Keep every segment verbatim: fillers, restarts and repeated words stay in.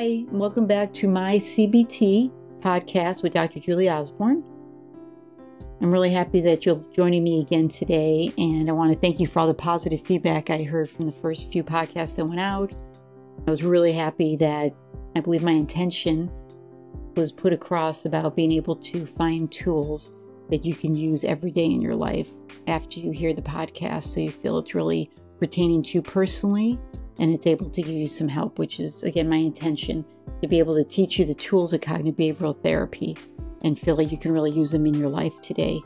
Hi, welcome back to my C B T podcast with Doctor Julie Osborne. I'm really happy that you're joining me again today, and I want to thank you for all the positive feedback I heard from the first few podcasts that went out. I was really happy that I believe my intention was put across about being able to find tools that you can use every day in your life after you hear the podcast, so you feel it's really pertaining to you personally and it's able to give you some help, which is, again, my intention, to be able to teach you the tools of cognitive behavioral therapy and feel like you can really use them in your life today.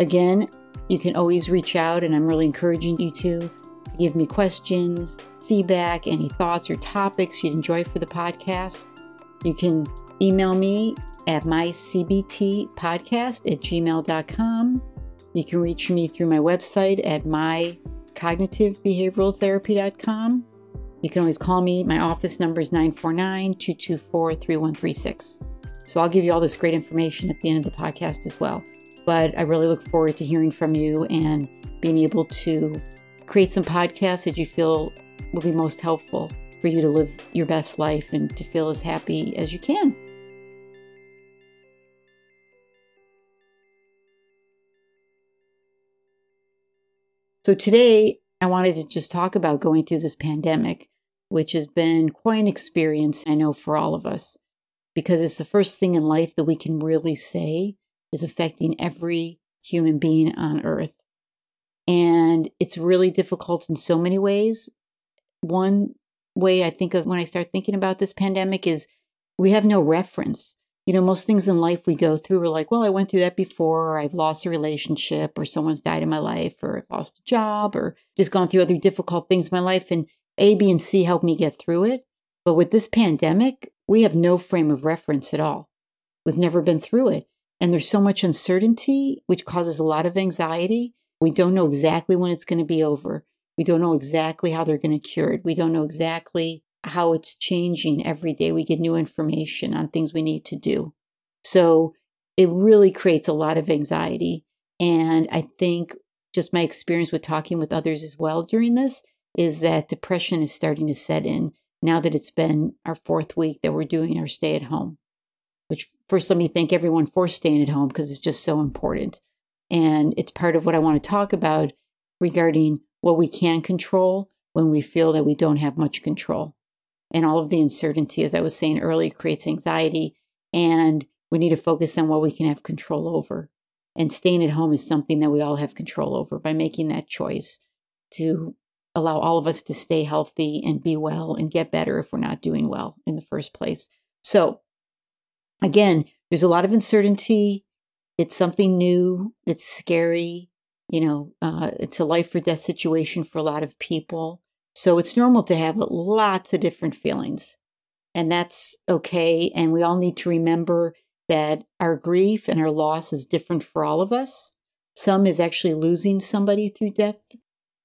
Again, you can always reach out, and I'm really encouraging you to give me questions, feedback, any thoughts or topics you'd enjoy for the podcast. You can email me at my c b t podcast at gmail dot com. You can reach me through my website at my cognitive behavioral therapy dot com. You can always call me. My office number is nine four nine, two two four, three one three six. So I'll give you all this great information at the end of the podcast as well. But I really look forward to hearing from you and being able to create some podcasts that you feel will be most helpful for you to live your best life and to feel as happy as you can. So today, I wanted to just talk about going through this pandemic, which has been quite an experience, I know, for all of us, because it's the first thing in life that we can really say is affecting every human being on earth. And it's really difficult in so many ways. One way I think of when I start thinking about this pandemic is we have no reference. You know, most things in life we go through, we're like, well, I went through that before, or I've lost a relationship, or someone's died in my life, or I've lost a job, or just gone through other difficult things in my life, and A, B, and C helped me get through it. But with this pandemic, we have no frame of reference at all. We've never been through it. And there's so much uncertainty, which causes a lot of anxiety. We don't know exactly when it's going to be over. We don't know exactly how they're going to cure it. We don't know exactly how it's changing every day. We get new information on things we need to do. So it really creates a lot of anxiety. And I think just my experience with talking with others as well during this is that depression is starting to set in now that it's been our fourth week that we're doing our stay at home, which first let me thank everyone for staying at home because it's just so important. And it's part of what I want to talk about regarding what we can control when we feel that we don't have much control. And all of the uncertainty, as I was saying earlier, creates anxiety, and we need to focus on what we can have control over. And staying at home is something that we all have control over by making that choice to allow all of us to stay healthy and be well and get better if we're not doing well in the first place. So again, there's a lot of uncertainty. It's something new. It's scary. You know, uh, it's a life or death situation for a lot of people. So it's normal to have lots of different feelings, and that's okay. And we all need to remember that our grief and our loss is different for all of us. Some is actually losing somebody through death.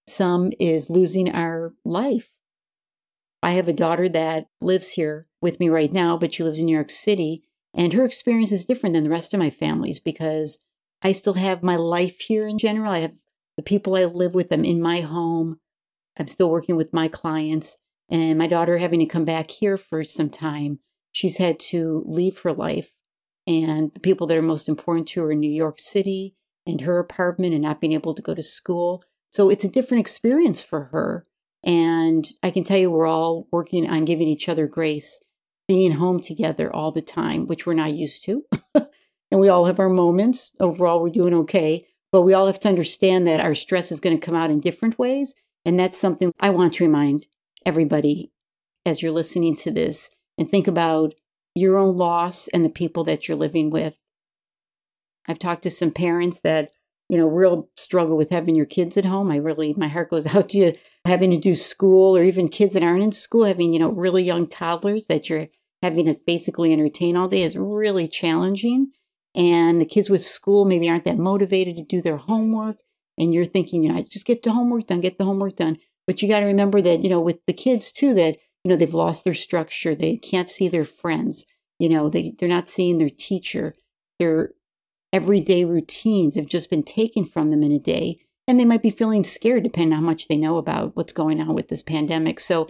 Some is losing our life. I have a daughter that lives here with me right now, but she lives in New York City, and her experience is different than the rest of my family's because I still have my life here in general. I have the people I live with. I'm in my home. I'm still working with my clients, and my daughter having to come back here for some time. She's had to leave her life, and the people that are most important to her in New York City and her apartment and not being able to go to school. So it's a different experience for her. And I can tell you, we're all working on giving each other grace, being home together all the time, which we're not used to. And we all have our moments. Overall, we're doing okay, but we all have to understand that our stress is going to come out in different ways. And that's something I want to remind everybody as you're listening to this, and think about your own loss and the people that you're living with. I've talked to some parents that, you know, real struggle with having your kids at home. I really, my heart goes out to you having to do school, or even kids that aren't in school, having, you know, really young toddlers that you're having to basically entertain all day is really challenging. And the kids with school maybe aren't that motivated to do their homework. And you're thinking, you know, I just get the homework done, get the homework done. But you got to remember that, you know, with the kids too, that, you know, they've lost their structure. They can't see their friends. You know, they, they're not seeing their teacher. Their everyday routines have just been taken from them in a day. And they might be feeling scared depending on how much they know about what's going on with this pandemic. So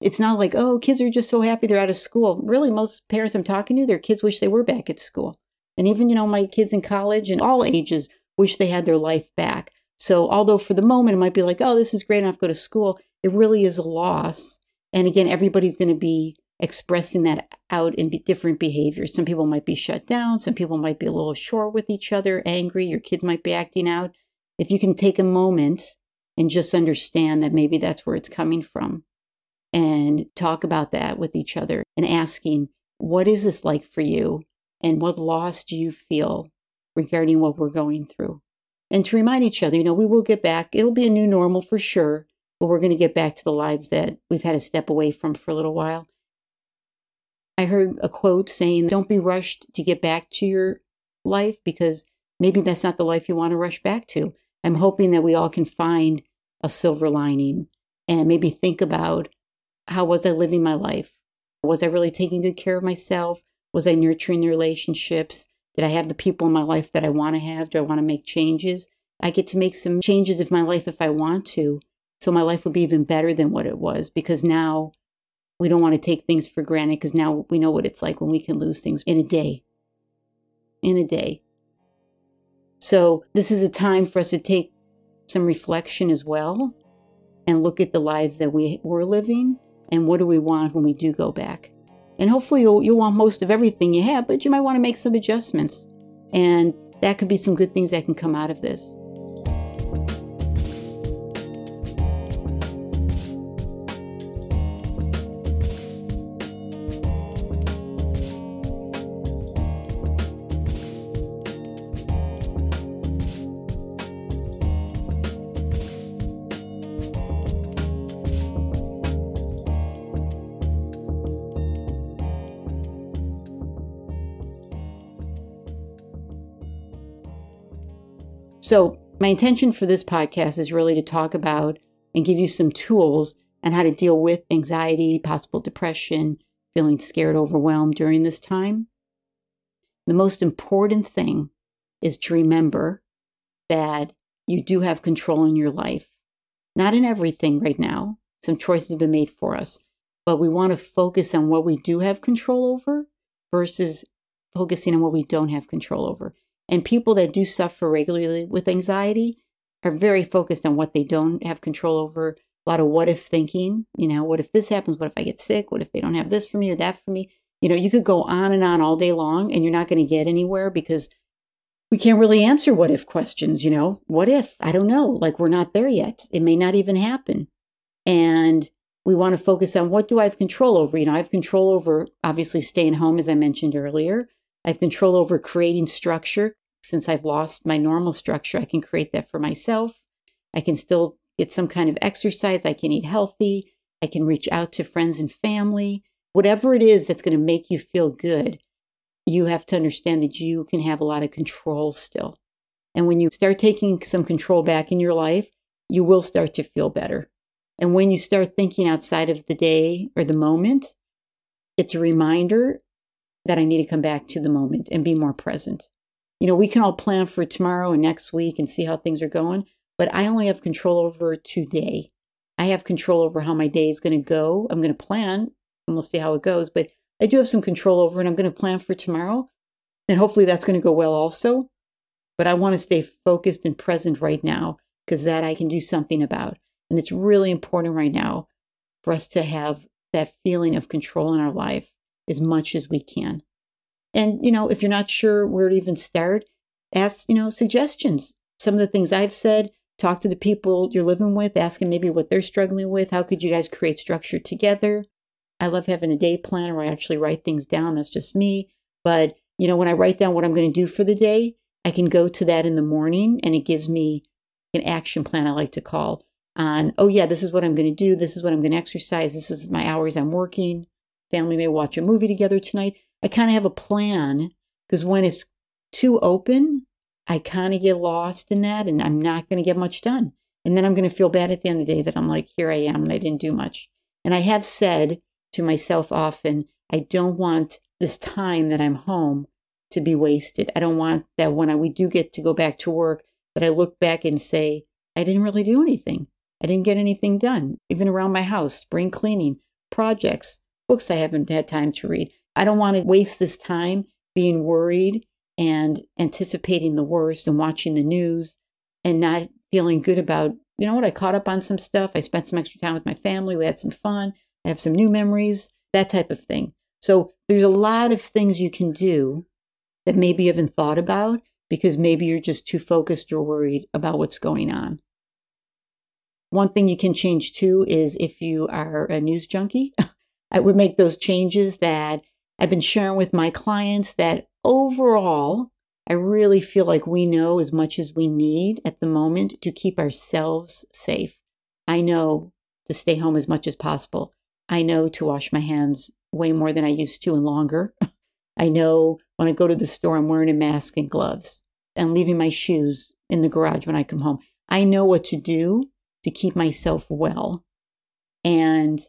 It's not like, oh, kids are just so happy they're out of school. Really, most parents I'm talking to, their kids wish they were back at school. And even, you know, my kids in college and all ages wish they had their life back. So although for the moment it might be like, oh, this is great, I have to go to school, it really is a loss. And again, everybody's going to be expressing that out in different behaviors. Some people might be shut down. Some people might be a little short with each other, angry. Your kids might be acting out. If you can take a moment and just understand that maybe that's where it's coming from, and talk about that with each other and asking, what is this like for you? And what loss do you feel regarding what we're going through? And to remind each other, you know, we will get back. It'll be a new normal for sure, but we're going to get back to the lives that we've had to step away from for a little while. I heard a quote saying, don't be rushed to get back to your life, because maybe that's not the life you want to rush back to. I'm hoping that we all can find a silver lining and maybe think about, how was I living my life? Was I really taking good care of myself? Was I nurturing the relationships? Did I have the people in my life that I want to have? Do I want to make changes? I get to make some changes in my life if I want to. So my life would be even better than what it was, because now we don't want to take things for granted, because now we know what it's like when we can lose things in a day. In a day. So this is a time for us to take some reflection as well and look at the lives that we were living and what do we want when we do go back. And hopefully you'll, you'll want most of everything you have, but you might want to make some adjustments. And that could be some good things that can come out of this. So my intention for this podcast is really to talk about and give you some tools on how to deal with anxiety, possible depression, feeling scared, overwhelmed during this time. The most important thing is to remember that you do have control in your life. Not in everything right now. Some choices have been made for us, but we want to focus on what we do have control over versus focusing on what we don't have control over. And people that do suffer regularly with anxiety are very focused on what they don't have control over. A lot of what if thinking, you know, what if this happens? What if I get sick? What if they don't have this for me or that for me? You know, you could go on and on all day long and you're not going to get anywhere, because we can't really answer what if questions, you know, what if? I don't know, like we're not there yet. It may not even happen. And we want to focus on, what do I have control over? You know, I have control over obviously staying home, as I mentioned earlier. I have control over creating structure. Since I've lost my normal structure, I can create that for myself. I can still get some kind of exercise. I can eat healthy. I can reach out to friends and family. Whatever it is that's going to make you feel good, you have to understand that you can have a lot of control still. And when you start taking some control back in your life, you will start to feel better. And when you start thinking outside of the day or the moment, it's a reminder that I need to come back to the moment and be more present. You know, we can all plan for tomorrow and next week and see how things are going, but I only have control over today. I have control over how my day is going to go. I'm going to plan and we'll see how it goes, but I do have some control over, and I'm going to plan for tomorrow. And hopefully that's going to go well also, but I want to stay focused and present right now, because that I can do something about. And it's really important right now for us to have that feeling of control in our life as much as we can. And, you know, if you're not sure where to even start, ask, you know, suggestions. Some of the things I've said, talk to the people you're living with, ask them maybe what they're struggling with. How could you guys create structure together? I love having a day planner where I actually write things down. That's just me. But, you know, when I write down what I'm going to do for the day, I can go to that in the morning, and it gives me an action plan, I like to call, on, oh yeah, this is what I'm going to do. This is what I'm going to exercise. This is my hours I'm working. Family may watch a movie together tonight. I kind of have a plan, because when it's too open, I kind of get lost in that and I'm not going to get much done. And then I'm going to feel bad at the end of the day that I'm like, here I am and I didn't do much. And I have said to myself often, I don't want this time that I'm home to be wasted. I don't want that when I, we do get to go back to work, that I look back and say, I didn't really do anything. I didn't get anything done, even around my house, spring cleaning, projects, books I haven't had time to read. I don't want to waste this time being worried and anticipating the worst and watching the news and not feeling good about, you know what, I caught up on some stuff. I spent some extra time with my family. We had some fun. I have some new memories, that type of thing. So there's a lot of things you can do that maybe you haven't thought about because maybe you're just too focused or worried about what's going on. One thing you can change too is if you are a news junkie, I would make those changes that I've been sharing with my clients that overall, I really feel like we know as much as we need at the moment to keep ourselves safe. I know to stay home as much as possible. I know to wash my hands way more than I used to and longer. I know when I go to the store, I'm wearing a mask and gloves and leaving my shoes in the garage when I come home. I know what to do to keep myself well. And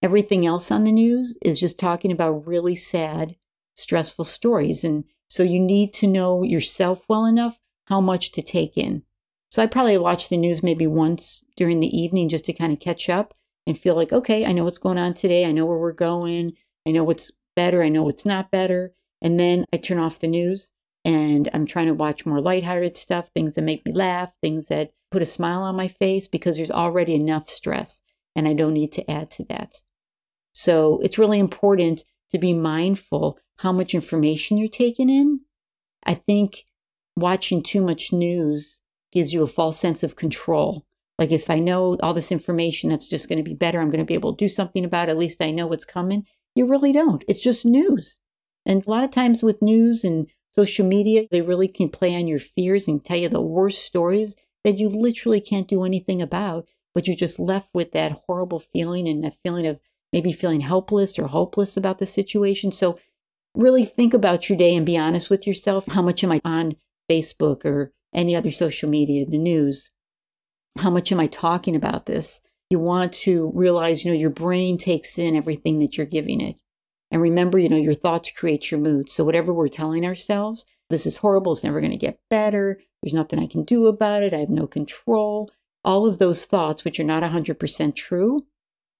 everything else on the news is just talking about really sad, stressful stories. And so you need to know yourself well enough how much to take in. So I probably watch the news maybe once during the evening just to kind of catch up and feel like, okay, I know what's going on today. I know where we're going. I know what's better. I know what's not better. And then I turn off the news and I'm trying to watch more lighthearted stuff, things that make me laugh, things that put a smile on my face because there's already enough stress and I don't need to add to that. So it's really important to be mindful how much information you're taking in. I think watching too much news gives you a false sense of control. Like if I know all this information, that's just going to be better. I'm going to be able to do something about it. At least I know what's coming. You really don't. It's just news. And a lot of times with news and social media, they really can play on your fears and tell you the worst stories that you literally can't do anything about, but you're just left with that horrible feeling and that feeling of maybe feeling helpless or hopeless about the situation. So really think about your day and be honest with yourself. How much am I on Facebook or any other social media, the news? How much am I talking about this? You want to realize, you know, your brain takes in everything that you're giving it. And remember, you know, your thoughts create your mood. So whatever we're telling ourselves, this is horrible. It's never going to get better. There's nothing I can do about it. I have no control. All of those thoughts, which are not one hundred percent true,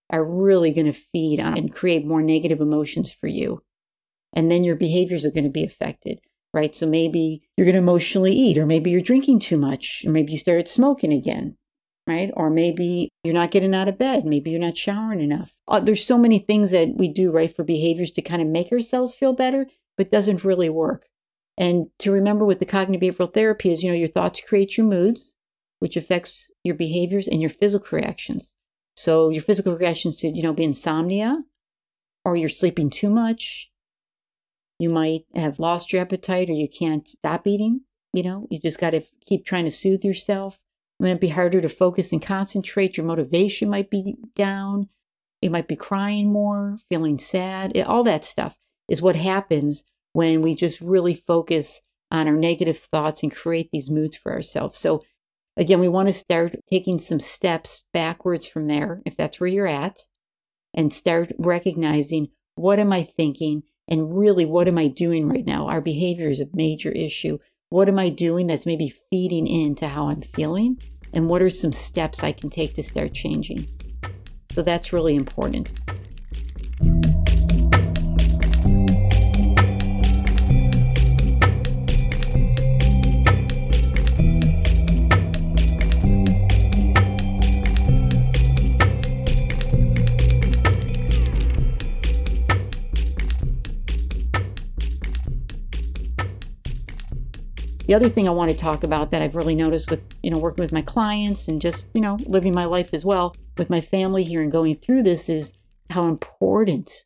are really going to feed on and create more negative emotions for you. And then your behaviors are going to be affected, right? So maybe you're going to emotionally eat, or maybe you're drinking too much, or maybe you started smoking again, right? Or maybe you're not getting out of bed. Maybe you're not showering enough. Oh, there's so many things that we do, right, for behaviors to kind of make ourselves feel better, but doesn't really work. And to remember with the cognitive behavioral therapy is, you know, your thoughts create your moods, which affects your behaviors and your physical reactions. So your physical reactions to, you know, be insomnia, or you're sleeping too much. You might have lost your appetite, or you can't stop eating. You know, you just got to keep trying to soothe yourself. It might be harder to focus and concentrate. Your motivation might be down. It might be crying more, feeling sad. All that stuff is what happens when we just really focus on our negative thoughts and create these moods for ourselves. So again, we want to start taking some steps backwards from there, if that's where you're at, and start recognizing, what am I thinking? And really, what am I doing right now? Our behavior is a major issue. What am I doing that's maybe feeding into how I'm feeling? And what are some steps I can take to start changing? So that's really important. The other thing I want to talk about that I've really noticed with, you know, working with my clients and just, you know, living my life as well with my family here and going through this is how important,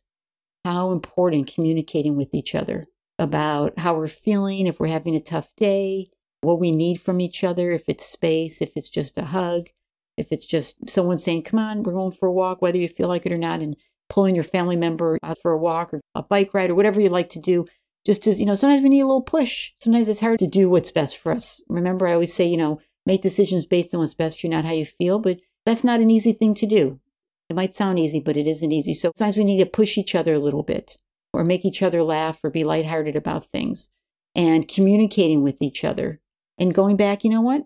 how important communicating with each other about how we're feeling, if we're having a tough day, what we need from each other, if it's space, if it's just a hug, if it's just someone saying, come on, we're going for a walk, whether you feel like it or not, and pulling your family member out for a walk or a bike ride or whatever you like to do. Just as, you know, sometimes we need a little push. Sometimes it's hard to do what's best for us. Remember, I always say, you know, make decisions based on what's best for you, not how you feel, but that's not an easy thing to do. It might sound easy, but it isn't easy. So sometimes we need to push each other a little bit or make each other laugh or be lighthearted about things and communicating with each other and going back, you know what,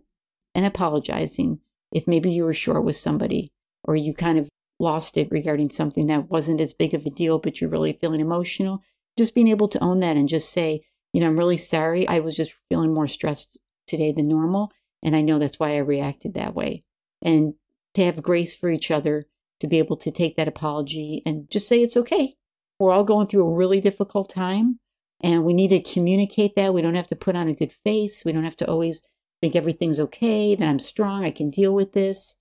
and apologizing if maybe you were short with somebody or you kind of lost it regarding something that wasn't as big of a deal, but you're really feeling emotional, just being able to own that and just say, you know, I'm really sorry. I was just feeling more stressed today than normal. And I know that's why I reacted that way. And to have grace for each other, to be able to take that apology and just say, it's okay. We're all going through a really difficult time and we need to communicate that. We don't have to put on a good face. We don't have to always think everything's okay, that I'm strong, I can deal with this.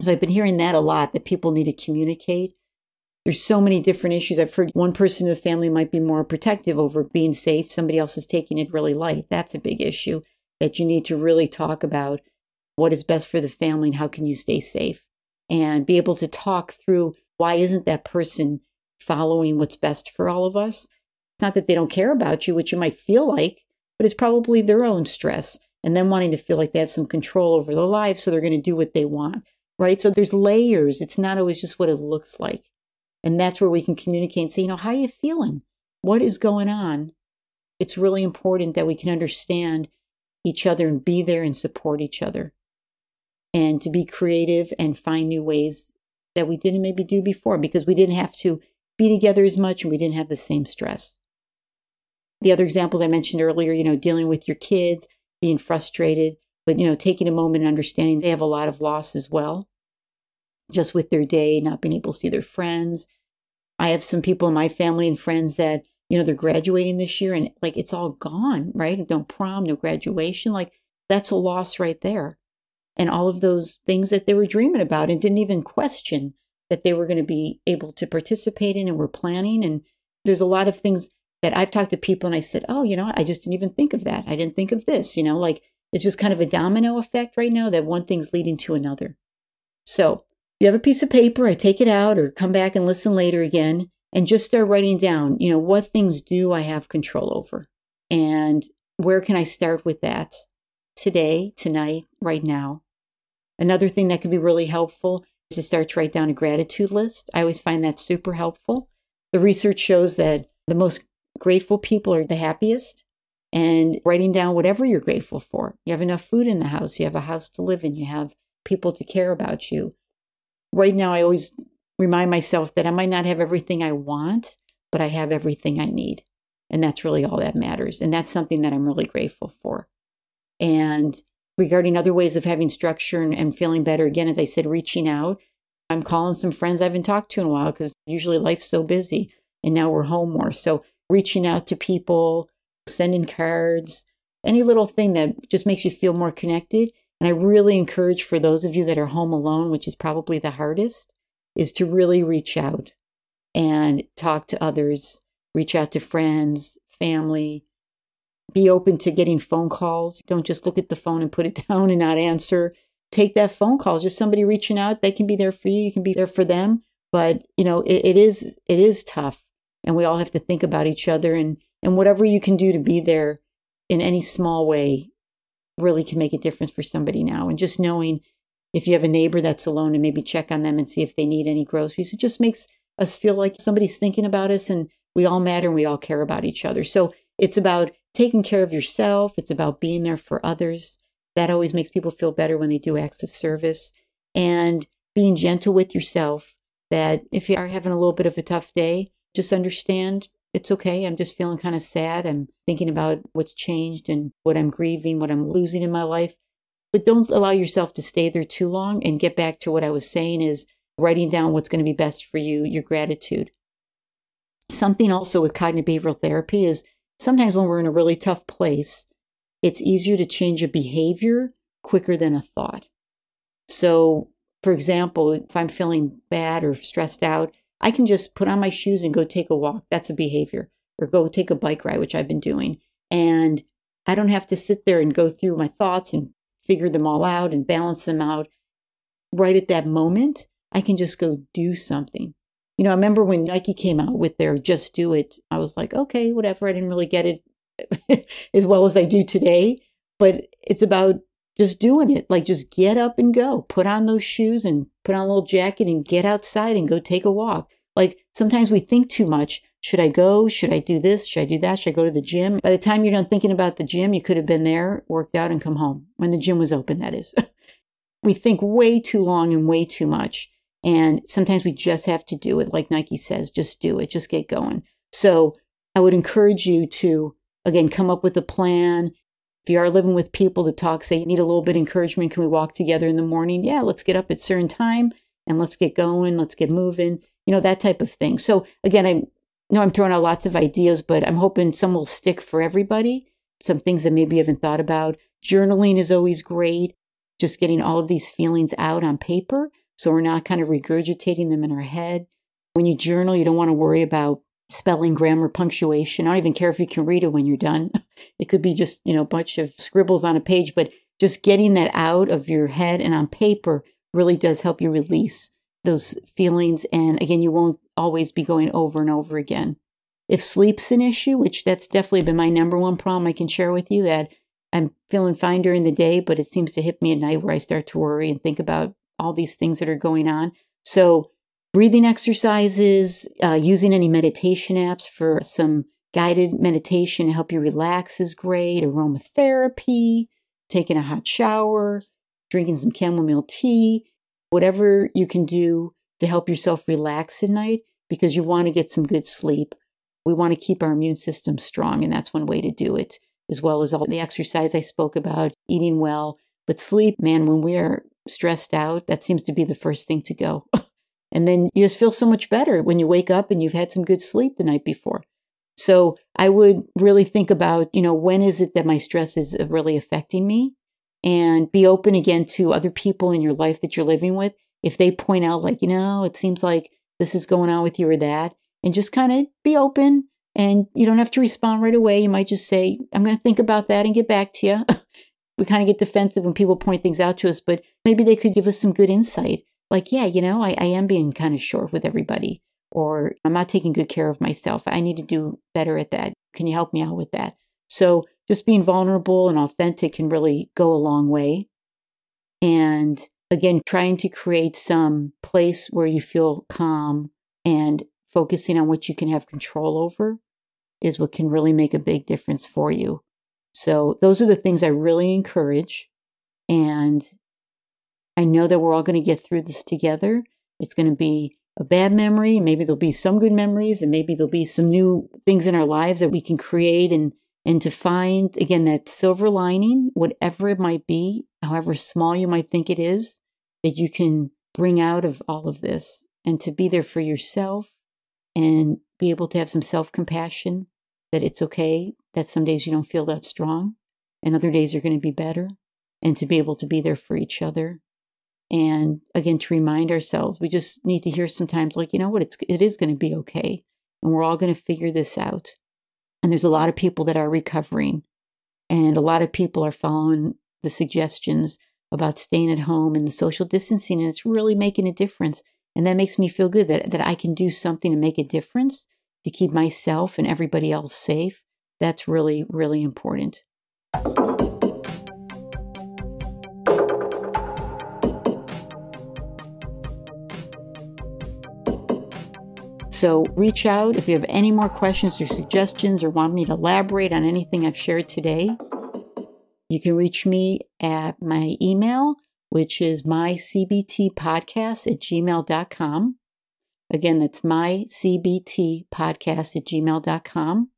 So I've been hearing that a lot, that people need to communicate. There's so many different issues. I've heard one person in the family might be more protective over being safe. Somebody else is taking it really light. That's a big issue that you need to really talk about. What is best for the family and how can you stay safe? And be able to talk through, why isn't that person following what's best for all of us? It's not that they don't care about you, which you might feel like, but it's probably their own stress and them wanting to feel like they have some control over their lives, so they're going to do what they want, right? So there's layers. It's not always just what it looks like. And that's where we can communicate and say, you know, how are you feeling? What is going on? It's really important that we can understand each other and be there and support each other, and to be creative and find new ways that we didn't maybe do before because we didn't have to be together as much and we didn't have the same stress. The other examples I mentioned earlier, you know, dealing with your kids, being frustrated, but, you know, taking a moment and understanding they have a lot of loss as well, just with their day, not being able to see their friends. I have some people in my family and friends that, you know, they're graduating this year and like, it's all gone, right? No prom, no graduation. Like that's a loss right there. And all of those things that they were dreaming about and didn't even question that they were going to be able to participate in and were planning. And there's a lot of things that I've talked to people and I said, oh, you know, I just didn't even think of that. I didn't think of this, you know, like it's just kind of a domino effect right now that one thing's leading to another. So you have a piece of paper, I take it out or come back and listen later again and just start writing down, you know, what things do I have control over and where can I start with that today, tonight, right now. Another thing that can be really helpful is to start to write down a gratitude list. I always find that super helpful. The research shows that the most grateful people are the happiest. And writing down whatever you're grateful for. You have enough food in the house. You have a house to live in. You have people to care about you. Right now, I always remind myself that I might not have everything I want, but I have everything I need. And that's really all that matters. And that's something that I'm really grateful for. And regarding other ways of having structure and, and feeling better, again, as I said, reaching out. I'm calling some friends I haven't talked to in a while because usually life's so busy and now we're home more. So reaching out to people, sending cards, any little thing that just makes you feel more connected. And I really encourage for those of you that are home alone, which is probably the hardest, is to really reach out and talk to others, reach out to friends, family. Be open to getting phone calls. Don't just look at the phone and put it down and not answer. Take that phone call. It's just somebody reaching out. They can be there for you. You can be there for them. But, you know, it, it is it is tough. And we all have to think about each other. And, and whatever you can do to be there in any small way really can make a difference for somebody now. And just knowing if you have a neighbor that's alone and maybe check on them and see if they need any groceries. It just makes us feel like somebody's thinking about us and we all matter and we all care about each other. So it's about taking care of yourself. It's about being there for others. That always makes people feel better when they do acts of service. And being gentle with yourself, that if you are having a little bit of a tough day, just understand it's okay. I'm just feeling kind of sad. I'm thinking about what's changed and what I'm grieving, what I'm losing in my life. But don't allow yourself to stay there too long. And get back to what I was saying is writing down what's going to be best for you, your gratitude. Something also with cognitive behavioral therapy is sometimes when we're in a really tough place, it's easier to change a behavior quicker than a thought. So, for example, if I'm feeling bad or stressed out, I can just put on my shoes and go take a walk. That's a behavior. Or go take a bike ride, which I've been doing. And I don't have to sit there and go through my thoughts and figure them all out and balance them out. Right at that moment, I can just go do something. You know, I remember when Nike came out with their Just Do It, I was like, okay, whatever. I didn't really get it as well as I do today, but it's about just doing it. Like just get up and go, put on those shoes and put on a little jacket and get outside and go take a walk. Like sometimes we think too much. Should I go? Should I do this? Should I do that? Should I go to the gym? By the time you're done thinking about the gym, you could have been there, worked out and come home when the gym was open, that is. We think way too long and way too much. And sometimes we just have to do it. Like Nike says, just do it, just get going. So I would encourage you to, again, come up with a plan. If you are living with people, to talk, say you need a little bit of encouragement. Can we walk together in the morning? Yeah, let's get up at a certain time and let's get going. Let's get moving, you know, that type of thing. So again, I know I'm throwing out lots of ideas, but I'm hoping some will stick for everybody. Some things that maybe you haven't thought about. Journaling is always great. Just getting all of these feelings out on paper. So we're not kind of regurgitating them in our head. When you journal, you don't want to worry about spelling, grammar, punctuation. I don't even care if you can read it when you're done. It could be just, you know, a bunch of scribbles on a page, but just getting that out of your head and on paper really does help you release those feelings. And again, you won't always be going over and over again. If sleep's an issue, which that's definitely been my number one problem I can share with you, that I'm feeling fine during the day, but it seems to hit me at night where I start to worry and think about all these things that are going on. So breathing exercises, uh, using any meditation apps for some guided meditation to help you relax is great. Aromatherapy, taking a hot shower, drinking some chamomile tea, whatever you can do to help yourself relax at night, because you want to get some good sleep. We want to keep our immune system strong, and that's one way to do it, as well as all the exercise I spoke about, eating well. But sleep, man, when we are stressed out, that seems to be the first thing to go. And then you just feel so much better when you wake up and you've had some good sleep the night before. So I would really think about, you know, when is it that my stress is really affecting me? And be open again to other people in your life that you're living with. If they point out, like, you know, it seems like this is going on with you or that, and just kind of be open, and you don't have to respond right away. You might just say, I'm going to think about that and get back to you. We kind of get defensive when people point things out to us, but maybe they could give us some good insight. Like, yeah, you know, I, I am being kind of short with everybody, or I'm not taking good care of myself. I need to do better at that. Can you help me out with that? So just being vulnerable and authentic can really go a long way. And again, trying to create some place where you feel calm and focusing on what you can have control over is what can really make a big difference for you. So those are the things I really encourage. And I know that we're all going to get through this together. It's going to be a bad memory. Maybe there'll be some good memories, and maybe there'll be some new things in our lives that we can create and, and to find, again, that silver lining, whatever it might be, however small you might think it is, that you can bring out of all of this, and to be there for yourself and be able to have some self-compassion that it's okay that some days you don't feel that strong and other days are going to be better, and to be able to be there for each other. And again, to remind ourselves, we just need to hear sometimes, like, you know what, it's, it is going to be okay. And we're all going to figure this out. And there's a lot of people that are recovering, and a lot of people are following the suggestions about staying at home and the social distancing. And it's really making a difference. And that makes me feel good that, that I can do something to make a difference, to keep myself and everybody else safe. That's really, really important. So reach out if you have any more questions or suggestions, or want me to elaborate on anything I've shared today. You can reach me at my email, which is my c b t podcast at gmail dot com. Again, that's my c b t podcast at gmail dot com.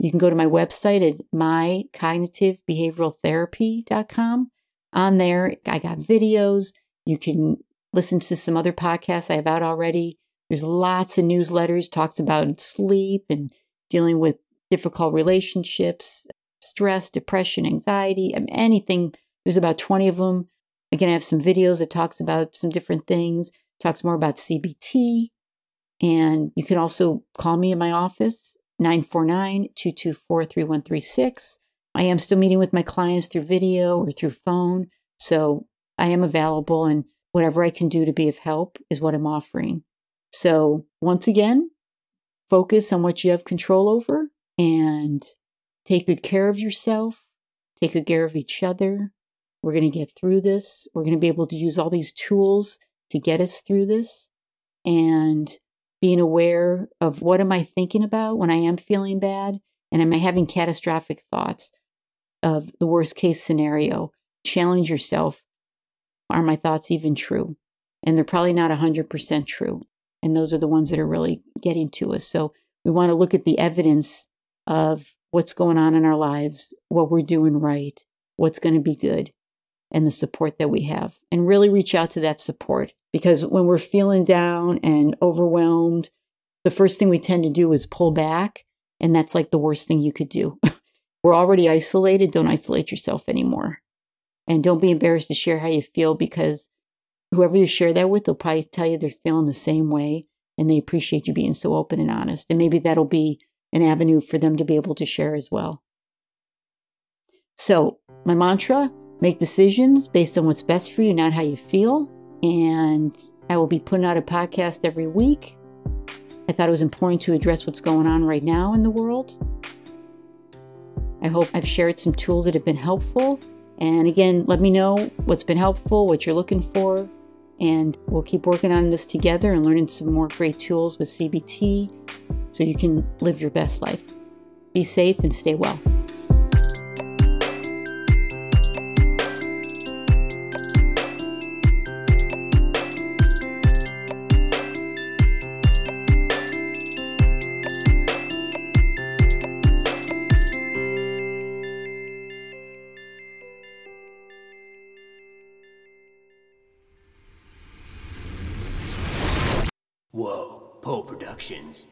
You can go to my website at my cognitive behavioral therapy dot com. On there, I got videos. You can listen to some other podcasts I have out already. There's lots of newsletters, talks about sleep and dealing with difficult relationships, stress, depression, anxiety, anything. There's about twenty of them. Again, I have some videos that talks about some different things, talks more about C B T. And you can also call me in my office, nine four nine, two two four, three one three six. I am still meeting with my clients through video or through phone. So I am available, and whatever I can do to be of help is what I'm offering. So once again, focus on what you have control over, and take good care of yourself, take good care of each other. We're going to get through this. We're going to be able to use all these tools to get us through this, and being aware of, what am I thinking about when I am feeling bad? And am I having catastrophic thoughts of the worst case scenario? Challenge yourself. Are my thoughts even true? and they're probably not one hundred percent true. And those are the ones that are really getting to us. So we want to look at the evidence of what's going on in our lives, what we're doing right, what's going to be good, and the support that we have. And really reach out to that support, because when we're feeling down and overwhelmed, the first thing we tend to do is pull back. And that's like the worst thing you could do. We're already isolated. Don't isolate yourself anymore. And don't be embarrassed to share how you feel, because whoever you share that with, they'll probably tell you they're feeling the same way, and they appreciate you being so open and honest. And maybe that'll be an avenue for them to be able to share as well. So my mantra, make decisions based on what's best for you, not how you feel. And I will be putting out a podcast every week. I thought it was important to address what's going on right now in the world. I hope I've shared some tools that have been helpful. And again, let me know what's been helpful, what you're looking for, and we'll keep working on this together and learning some more great tools with C B T so you can live your best life. Be safe and stay well. Whoa, Poe Productions.